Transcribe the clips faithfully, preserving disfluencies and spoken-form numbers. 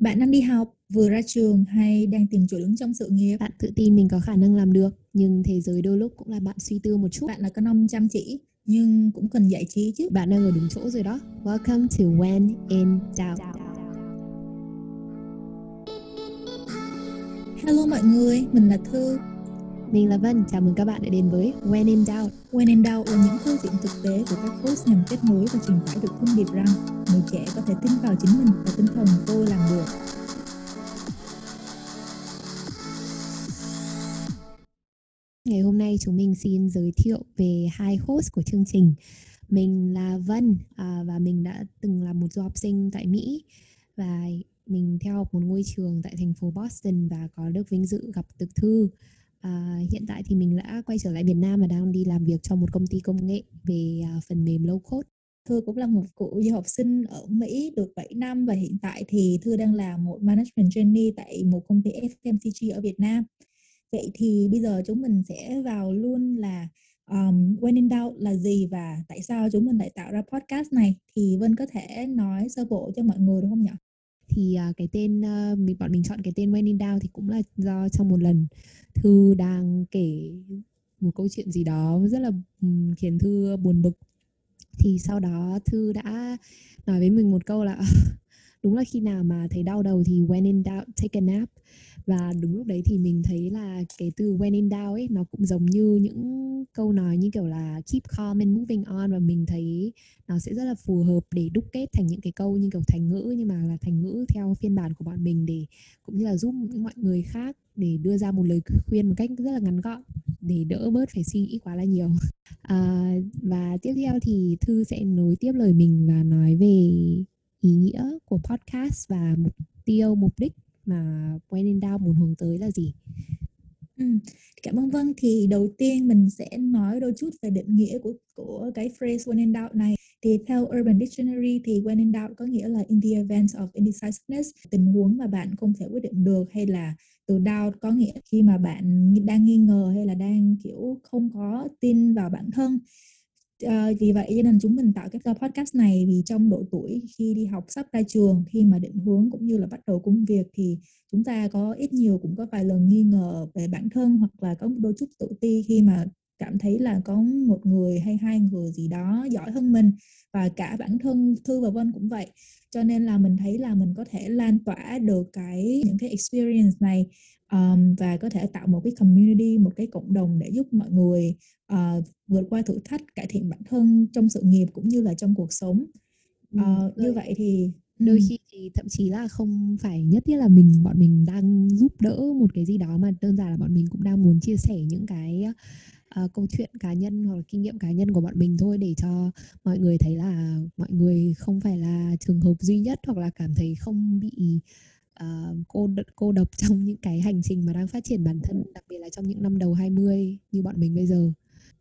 Bạn đang đi học, vừa ra trường hay đang tìm chỗ đứng trong sự nghiệp? Bạn tự tin mình có khả năng làm được, nhưng thế giới đôi lúc cũng là bạn suy tư một chút. Bạn là con ông chăm chỉ, nhưng cũng cần giải trí chứ. Bạn đang ở đúng chỗ rồi đó. Welcome to When in Doubt. Hello mọi người, mình là Thư. Mình là Vân, chào mừng các bạn đã đến với When in Doubt. When in Doubt là những câu chuyện thực tế của các coach nhằm kết nối và truyền tải được thông điệp rằng người trẻ có thể tin vào chính mình và tinh thần tôi làm được. Ngày hôm nay chúng mình xin giới thiệu về hai host của chương trình. Mình là Vân và mình đã từng là một du học sinh tại Mỹ và mình theo học một ngôi trường tại thành phố Boston và có được vinh dự gặp được Thư. À, hiện tại thì mình đã quay trở lại Việt Nam và đang đi làm việc cho một công ty công nghệ về à, phần mềm low code. Thư cũng là một cựu du học sinh ở Mỹ được bảy năm và hiện tại thì Thư đang là một management trainee tại một công ty ép em xê giê ở Việt Nam. Vậy thì bây giờ chúng mình sẽ vào luôn là um, When in Doubt là gì và tại sao chúng mình lại tạo ra podcast này. Thì Vân có thể nói sơ bộ cho mọi người được không nhỉ? Thì cái tên, bọn mình chọn cái tên When in Doubt thì cũng là do trong một lần Thư đang kể một câu chuyện gì đó rất là khiến Thư buồn bực. Thì sau đó Thư đã nói với mình một câu là đúng là khi nào mà thấy đau đầu thì when in doubt take a nap. Và đúng lúc đấy thì mình thấy là cái từ when in doubt ấy nó cũng giống như những câu nói như kiểu là keep calm and moving on. Và mình thấy nó sẽ rất là phù hợp để đúc kết thành những cái câu như kiểu thành ngữ, nhưng mà là thành ngữ theo phiên bản của bọn mình, để cũng như là giúp những mọi người khác để đưa ra một lời khuyên một cách rất là ngắn gọn để đỡ bớt phải suy nghĩ quá là nhiều. à, Và tiếp theo thì Thư sẽ nối tiếp lời mình và nói về ý nghĩa của podcast và mục tiêu, mục đích mà When in Doubt muốn hướng tới là gì. Ừ, cảm ơn Vân. Thì đầu tiên mình sẽ nói đôi chút về định nghĩa của, của cái phrase When in Doubt này. Thì theo Urban Dictionary thì When in Doubt có nghĩa là in the event of indecisiveness, tình huống mà bạn không thể quyết định được, hay là từ doubt có nghĩa khi mà bạn đang nghi ngờ hay là đang kiểu không có tin vào bản thân. Uh, vì vậy cho nên chúng mình tạo cái podcast này vì trong độ tuổi khi đi học sắp ra trường, khi mà định hướng cũng như là bắt đầu công việc thì chúng ta có ít nhiều cũng có vài lần nghi ngờ về bản thân hoặc là có đôi chút tự ti khi mà cảm thấy là có một người hay hai người gì đó giỏi hơn mình, và cả bản thân Thư và Vân cũng vậy. Cho nên là mình thấy là mình có thể lan tỏa được cái những cái experience này um, và có thể tạo một cái community, một cái cộng đồng để giúp mọi người uh, vượt qua thử thách, cải thiện bản thân trong sự nghiệp cũng như là trong cuộc sống. Uh, ừ, như vậy thì đôi khi thì thậm chí là không phải nhất thiết là mình bọn mình đang giúp đỡ một cái gì đó, mà đơn giản là bọn mình cũng đang muốn chia sẻ những cái Uh, câu chuyện cá nhân hoặc là kinh nghiệm cá nhân của bọn mình thôi, để cho mọi người thấy là mọi người không phải là trường hợp duy nhất hoặc là cảm thấy không bị uh, cô, cô độc trong những cái hành trình mà đang phát triển bản thân, đặc biệt là trong những năm đầu hai mươi như bọn mình bây giờ.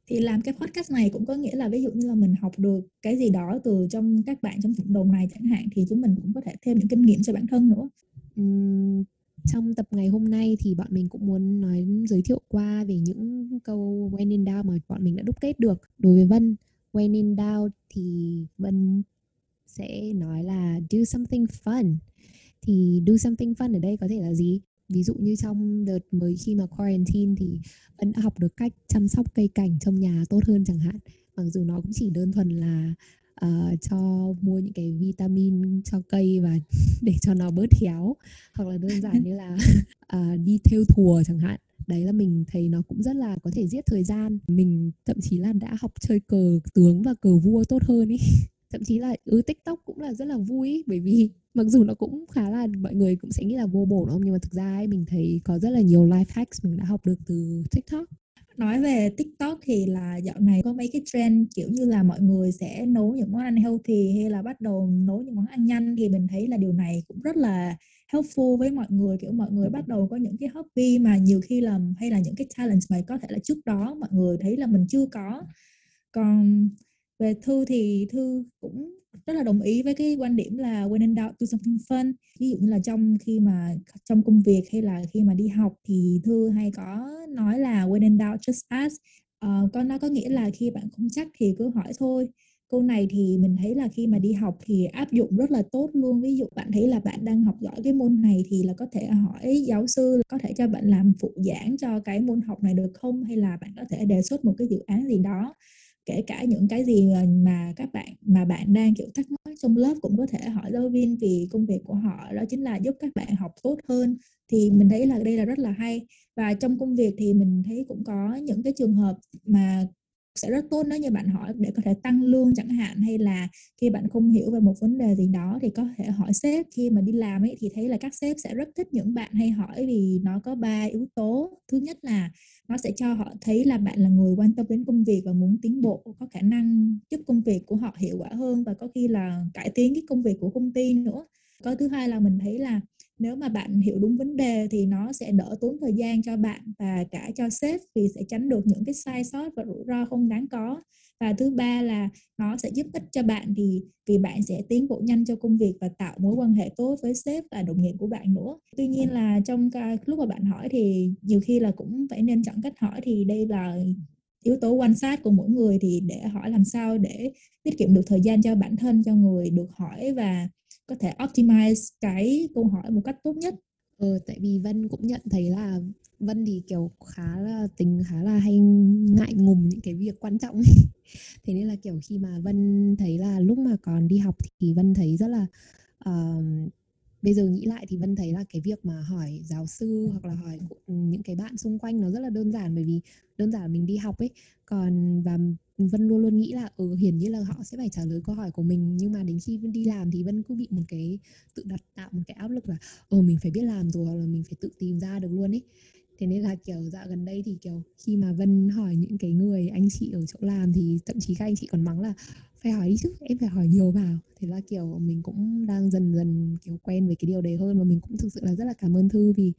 Thì làm cái podcast này cũng có nghĩa là ví dụ như là mình học được cái gì đó từ trong các bạn trong cộng đồng này chẳng hạn, thì chúng mình cũng có thể thêm những kinh nghiệm cho bản thân nữa. uhm... Trong tập ngày hôm nay thì bọn mình cũng muốn nói giới thiệu qua về những câu When in Doubt mà bọn mình đã đúc kết được. Đối với Vân, When in Doubt thì Vân sẽ nói là do something fun. Thì do something fun ở đây có thể là gì? Ví dụ như trong đợt mới khi mà quarantine thì Vân đã học được cách chăm sóc cây cảnh trong nhà tốt hơn chẳng hạn. Mặc dù nó cũng chỉ đơn thuần là Uh, cho mua những cái vitamin cho cây và để cho nó bớt héo, hoặc là đơn giản như là uh, đi thêu thùa chẳng hạn. Đấy là mình thấy nó cũng rất là có thể giết thời gian. Mình thậm chí là đã học chơi cờ tướng và cờ vua tốt hơn ý. Thậm chí là ừ, TikTok cũng là rất là vui ý, bởi vì mặc dù nó cũng khá là mọi người cũng sẽ nghĩ là vô bổ không, nhưng mà thực ra ấy, mình thấy có rất là nhiều life hacks mình đã học được từ TikTok. Nói về TikTok thì là dạo này có mấy cái trend kiểu như là mọi người sẽ nấu những món ăn healthy hay là bắt đầu nấu những món ăn nhanh, thì mình thấy là điều này cũng rất là helpful với mọi người. Kiểu mọi người bắt đầu có những cái hobby mà nhiều khi là hay là những cái challenge mà có thể là trước đó mọi người thấy là mình chưa có. Còn về Thư thì Thư cũng rất là đồng ý với cái quan điểm là when in doubt do something fun. Ví dụ như là trong khi mà trong công việc hay là khi mà đi học thì Thư hay có nói là when in doubt just ask. Uh, con nó có nghĩa là khi bạn không chắc thì cứ hỏi thôi. Câu này thì mình thấy là khi mà đi học thì áp dụng rất là tốt luôn. Ví dụ bạn thấy là bạn đang học giỏi cái môn này thì là có thể hỏi giáo sư có thể cho bạn làm phụ giảng cho cái môn học này được không? Hay là bạn có thể đề xuất một cái dự án gì đó. Kể cả những cái gì mà các bạn mà bạn đang kiểu thắc mắc trong lớp cũng có thể hỏi giáo viên, vì công việc của họ đó chính là giúp các bạn học tốt hơn. Thì mình thấy là đây là rất là hay. Và trong công việc thì mình thấy cũng có những cái trường hợp mà sẽ rất tốt nếu như bạn hỏi để có thể tăng lương chẳng hạn, hay là khi bạn không hiểu về một vấn đề gì đó thì có thể hỏi sếp. Khi mà đi làm ấy thì thấy là các sếp sẽ rất thích những bạn hay hỏi, vì nó có ba yếu tố. Thứ nhất là nó sẽ cho họ thấy là bạn là người quan tâm đến công việc và muốn tiến bộ, có khả năng giúp công việc của họ hiệu quả hơn và có khi là cải tiến cái công việc của công ty nữa. Có thứ hai là mình thấy là nếu mà bạn hiểu đúng vấn đề thì nó sẽ đỡ tốn thời gian cho bạn và cả cho sếp, vì sẽ tránh được những cái sai sót và rủi ro không đáng có. Và thứ ba là nó sẽ giúp ích cho bạn, thì vì bạn sẽ tiến bộ nhanh cho công việc và tạo mối quan hệ tốt với sếp và đồng nghiệp của bạn nữa. Tuy nhiên là trong cái, lúc mà bạn hỏi thì nhiều khi là cũng phải nên chọn cách hỏi, thì đây là yếu tố quan sát của mỗi người, thì để hỏi làm sao để tiết kiệm được thời gian cho bản thân, cho người được hỏi và có thể optimize cái câu hỏi một cách tốt nhất. Ừ, tại vì Vân cũng nhận thấy là Vân thì kiểu khá là tính khá là hay ngại ngùng những cái việc quan trọng ấy. Thế nên là kiểu khi mà Vân thấy là lúc mà còn đi học thì Vân thấy rất là uh, bây giờ nghĩ lại thì Vân thấy là cái việc mà hỏi giáo sư hoặc là hỏi những cái bạn xung quanh nó rất là đơn giản, bởi vì đơn giản là mình đi học ấy. Còn và Vân luôn luôn nghĩ là ừ, hiển nhiên là họ sẽ phải trả lời câu hỏi của mình, nhưng mà đến khi Vân đi làm thì Vân cứ bị một cái tự đặt tạo một cái áp lực là ờ mình phải biết làm rồi, hoặc là mình phải tự tìm ra được luôn ấy. Thế nên là kiểu dạo gần đây thì kiểu khi mà Vân hỏi những cái người anh chị ở chỗ làm thì thậm chí các anh chị còn mắng là phải hỏi đi chứ, em phải hỏi nhiều vào. Thế là kiểu mình cũng đang dần dần kiểu quen với cái điều đấy hơn, và mình cũng thực sự là rất là cảm ơn Thư vì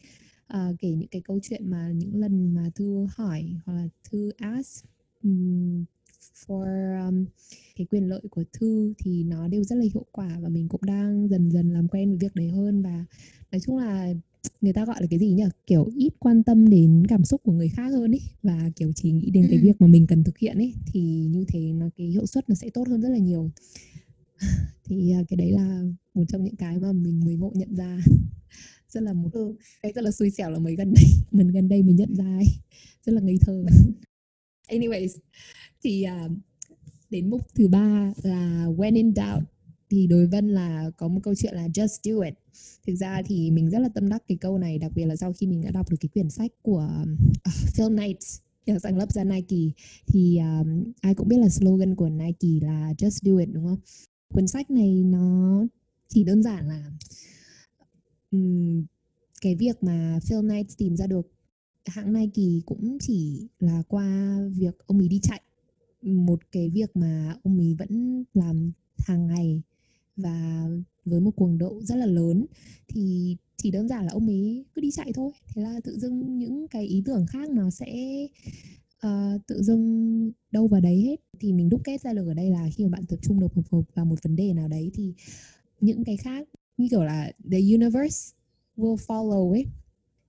uh, kể những cái câu chuyện mà những lần mà Thư hỏi hoặc là Thư ask um, for um, cái quyền lợi của Thư thì nó đều rất là hiệu quả, và mình cũng đang dần dần làm quen với việc đấy hơn. Và nói chung là người ta gọi là cái gì nhỉ, kiểu ít quan tâm đến cảm xúc của người khác hơn ấy, và kiểu chỉ nghĩ đến ừ. cái việc mà mình cần thực hiện ấy, thì như thế nó cái hiệu suất nó sẽ tốt hơn rất là nhiều. Thì cái đấy là một trong những cái mà mình mới ngộ nhận ra, rất là một ừ. cái rất là xui xẻo là mới gần đây mình gần đây mình nhận ra ấy, rất là ngây thơ. Anyways, thì uh, đến mục thứ ba là when in doubt. Thì đối Vân là có một câu chuyện là just do it. Thực ra thì mình rất là tâm đắc cái câu này, đặc biệt là sau khi mình đã đọc được cái quyển sách của uh, Phil Knight, nhà sáng lập ra Nike. Thì um, ai cũng biết là slogan của Nike là just do it, đúng không? Quyển sách này nó chỉ đơn giản là um, cái việc mà Phil Knight tìm ra được hãng Nike cũng chỉ là qua việc ông ấy đi chạy, một cái việc mà ông ấy vẫn làm hàng ngày và với một cường độ rất là lớn. Thì chỉ đơn giản là ông ấy cứ đi chạy thôi, thế là tự dưng những cái ý tưởng khác nó sẽ uh, tự dưng đâu vào đấy hết. Thì mình đúc kết ra được ở đây là khi mà bạn tập trung được một vào một vấn đề nào đấy thì những cái khác như kiểu là the universe will follow ấy,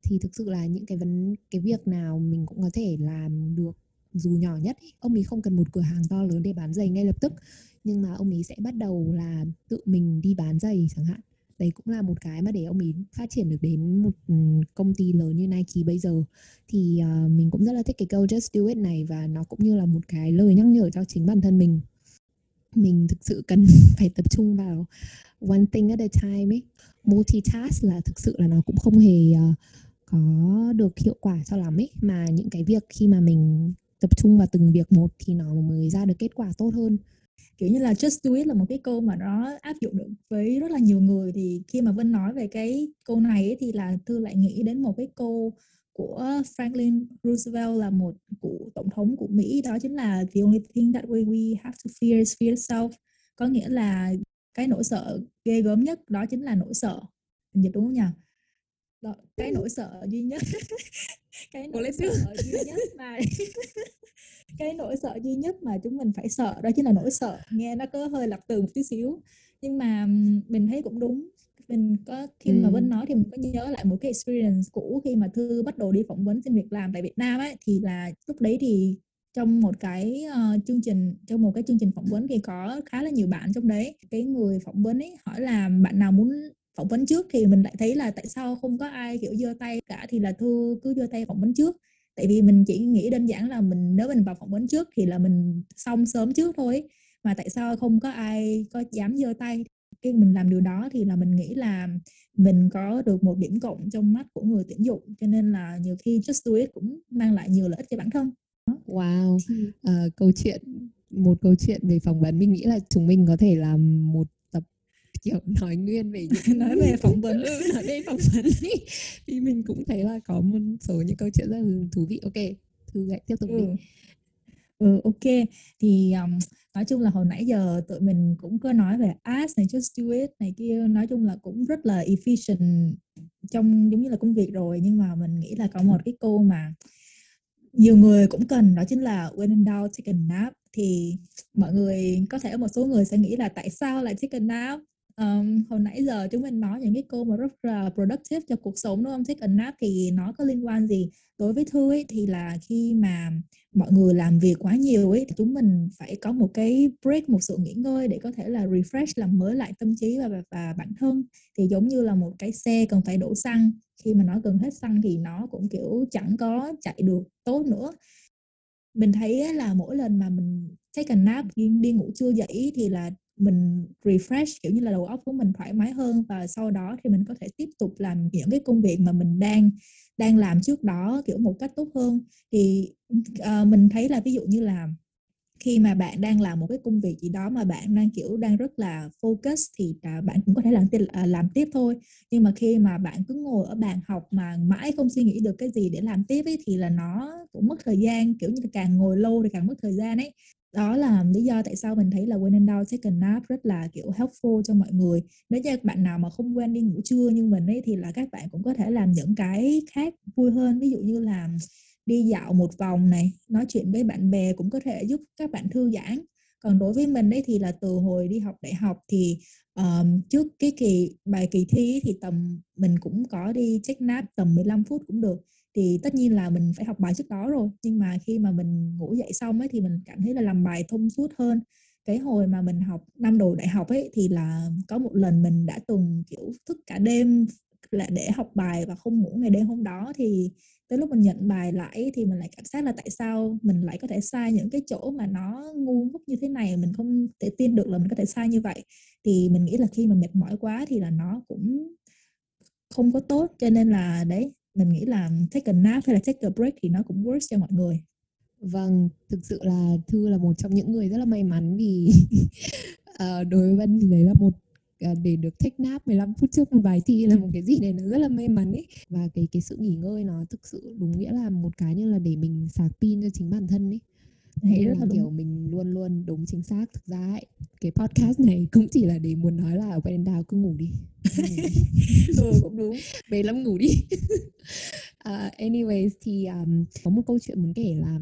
thì thực sự là những cái vấn cái việc nào mình cũng có thể làm được dù nhỏ nhất ấy. Ông ấy không cần một cửa hàng to lớn để bán giày ngay lập tức, nhưng mà ông ấy sẽ bắt đầu là tự mình đi bán giày chẳng hạn. Đấy cũng là một cái mà để ông ấy phát triển được đến một công ty lớn như Nike bây giờ. Thì uh, mình cũng rất là thích cái câu just do it này, và nó cũng như là một cái lời nhắc nhở cho chính bản thân mình. Mình thực sự cần phải tập trung vào one thing at a time ấy. Multitask là thực sự là nó cũng không hề uh, có được hiệu quả cho lắm ấy. Mà những cái việc khi mà mình tập trung vào từng việc một thì nó mới ra được kết quả tốt hơn. Kiểu như là just do it là một cái câu mà nó áp dụng được với rất là nhiều người. Thì khi mà Vân nói về cái câu này ấy, thì là Thư lại nghĩ đến một cái câu của Franklin Roosevelt, là một cụ tổng thống của Mỹ, đó chính là the only thing that we, we have to fear is fear itself. Có nghĩa là cái nỗi sợ ghê gớm nhất đó chính là nỗi sợ. Mình dịch đúng không nhỉ? Đó, cái nỗi sợ duy nhất cái nỗi sợ duy nhất mà cái nỗi sợ duy nhất mà chúng mình phải sợ đó chính là nỗi sợ. Nghe nó cứ hơi lặp từ một tí xíu nhưng mà mình thấy cũng đúng. Mình có khi mà Vân nói thì mình có nhớ lại một cái experience cũ khi mà Thư bắt đầu đi phỏng vấn xin việc làm tại Việt Nam ấy, thì là lúc đấy thì Trong một cái uh, chương trình trong một cái chương trình phỏng vấn thì có khá là nhiều bạn trong đấy. Cái người phỏng vấn ấy hỏi là bạn nào muốn phỏng vấn trước, thì mình lại thấy là tại sao không có ai kiểu giơ tay cả, thì là Thư cứ giơ tay phỏng vấn trước. Tại vì mình chỉ nghĩ đơn giản là mình nếu mình vào phỏng vấn trước thì là mình xong sớm trước thôi, mà tại sao không có ai có dám giơ tay. Khi mình làm điều đó thì là mình nghĩ là mình có được một điểm cộng trong mắt của người tuyển dụng, cho nên là nhiều khi Just Do It cũng mang lại nhiều lợi ích cho bản thân. Wow, à, câu chuyện một câu chuyện về phỏng vấn, mình nghĩ là chúng mình có thể làm một tập kiểu nói nguyên về những nói về phỏng vấn, nói về phỏng vấn đi, vì mình cũng thấy là có một số những câu chuyện rất là thú vị. Ok, Thư hãy tiếp tục đi. Ừ. Ừ, ok, thì um, nói chung là hồi nãy giờ tụi mình cũng có nói về ask này, Just Do It này kia, nói chung là cũng rất là efficient trong giống như là công việc rồi, nhưng mà mình nghĩ là có một cái cô mà nhiều người cũng cần, đó chính là When in Doubt, Take a Nap. Thì mọi người, có thể một số người sẽ nghĩ là tại sao lại Take a Nap? Um, hồi nãy giờ chúng mình nói những cái cô mà rất là productive cho cuộc sống đúng không? Take a nap thì nó có liên quan gì? Đối với Thư ấy, thì là khi mà mọi người làm việc quá nhiều ấy, chúng mình phải có một cái break, một sự nghỉ ngơi để có thể là refresh, làm mới lại tâm trí và, và, và bản thân. Thì giống như là một cái xe cần phải đổ xăng, khi mà nó gần hết xăng thì nó cũng kiểu chẳng có chạy được tốt nữa. Mình thấy là mỗi lần mà mình take a nap, đi, đi ngủ trưa dậy thì là mình refresh, kiểu như là đầu óc của mình thoải mái hơn, và sau đó thì mình có thể tiếp tục làm những cái công việc mà mình đang đang làm trước đó kiểu một cách tốt hơn. Thì uh, mình thấy là ví dụ như là khi mà bạn đang làm một cái công việc gì đó mà bạn đang kiểu đang rất là focus thì uh, bạn cũng có thể làm, uh, làm tiếp thôi. Nhưng mà khi mà bạn cứ ngồi ở bàn học mà mãi không suy nghĩ được cái gì để làm tiếp ấy, thì là nó cũng mất thời gian, kiểu như càng ngồi lâu thì càng mất thời gian ấy. Đó là lý do tại sao mình thấy là When in Doubt, Take a Nap rất là kiểu helpful cho mọi người. Nếu như bạn nào mà không quen đi ngủ trưa như mình ấy, thì là các bạn cũng có thể làm những cái khác vui hơn. Ví dụ như là đi dạo một vòng này, nói chuyện với bạn bè cũng có thể giúp các bạn thư giãn. Còn đối với mình ấy, thì là từ hồi đi học đại học thì um, trước cái kỳ bài kỳ thi thì tầm mình cũng có đi check nap tầm mười lăm phút cũng được. Thì tất nhiên là mình phải học bài trước đó rồi, nhưng mà khi mà mình ngủ dậy xong ấy thì mình cảm thấy là làm bài thông suốt hơn. Cái hồi mà mình học năm đầu đại học ấy thì là có một lần mình đã từng kiểu thức cả đêm là để học bài và không ngủ ngày đêm hôm đó. Thì tới lúc mình nhận bài lại thì mình lại cảm giác là tại sao mình lại có thể sai những cái chỗ mà nó ngu ngốc như thế này, mình không thể tin được là mình có thể sai như vậy. Thì mình nghĩ là khi mà mệt mỏi quá thì là nó cũng không có tốt, cho nên là đấy, mình nghĩ là take a nap hay là take a break thì nó cũng works cho mọi người. Vâng, thực sự là Thư là một trong những người rất là may mắn vì uh, đối với Vân thì đấy là một uh, để được take nap mười lăm phút trước một bài thi là một cái gì đấy nó rất là may mắn ấy. Và cái cái sự nghỉ ngơi nó thực sự đúng nghĩa là một cái như là để mình sạc pin cho chính bản thân ấy. Đấy là kiểu mình luôn luôn đúng chính xác. Thực ra ấy, cái podcast này cũng chỉ là để muốn nói là ở bên đào cứ ngủ đi. Ừ, cũng đúng. Về lắm ngủ đi. uh, Anyways thì um, có một câu chuyện muốn kể là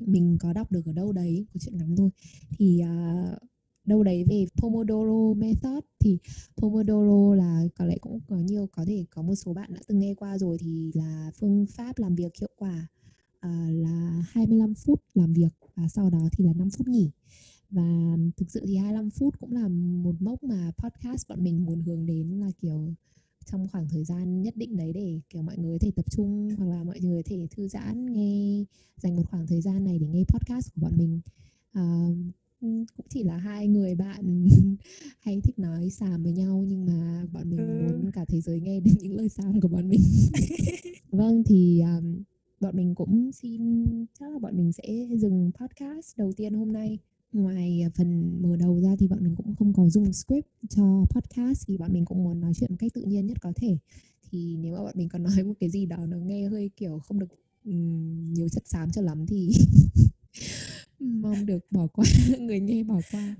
mình có đọc được ở đâu đấy, câu chuyện ngắn thôi. Thì uh, đâu đấy về Pomodoro method. Thì Pomodoro là có lẽ cũng có nhiều, có thể có một số bạn đã từng nghe qua rồi. Thì là phương pháp làm việc hiệu quả. À, là hai mươi lăm phút làm việc và sau đó thì là năm phút nghỉ. Và thực sự thì hai mươi lăm phút cũng là một mốc mà podcast bọn mình muốn hướng đến, là kiểu trong khoảng thời gian nhất định đấy để kiểu mọi người có thể tập trung, hoặc là mọi người có thể thư giãn, nghe dành một khoảng thời gian này để nghe podcast của bọn mình. À, cũng chỉ là hai người bạn hay thích nói xàm với nhau, nhưng mà bọn mình ừ. muốn cả thế giới nghe đến những lời xàm của bọn mình. Vâng, thì um, bọn mình cũng xin, chắc là bọn mình sẽ dừng podcast đầu tiên hôm nay. Ngoài phần mở đầu ra thì bọn mình cũng không có dùng script cho podcast, vì bọn mình cũng muốn nói chuyện một cách tự nhiên nhất có thể. Thì nếu mà bọn mình còn nói một cái gì đó nó nghe hơi kiểu không được um, nhiều chất xám cho lắm thì mong được bỏ qua, người nghe bỏ qua.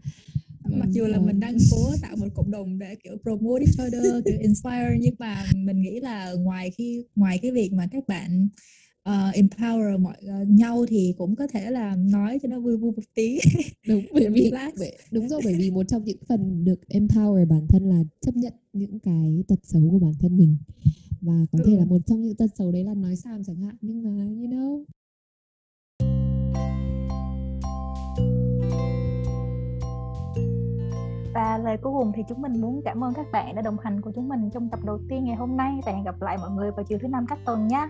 Mặc dù là mình đang cố tạo một cộng đồng để kiểu promote each other, kiểu inspire, nhưng mà mình nghĩ là ngoài khi ngoài cái việc mà các bạn Uh, empower mọi uh, nhau thì cũng có thể là nói cho nó vui vui một tí. Đúng, bởi vì, bởi, đúng rồi, bởi vì một trong những phần được empower bản thân là chấp nhận những cái tật xấu của bản thân mình. Và có ừ. thể là một trong những tật xấu đấy là nói xàm chẳng hạn, nhưng mà you know. Và lời cuối cùng thì chúng mình muốn cảm ơn các bạn đã đồng hành của chúng mình trong tập đầu tiên ngày hôm nay. Và hẹn gặp lại mọi người vào chiều thứ năm các tuần nhé.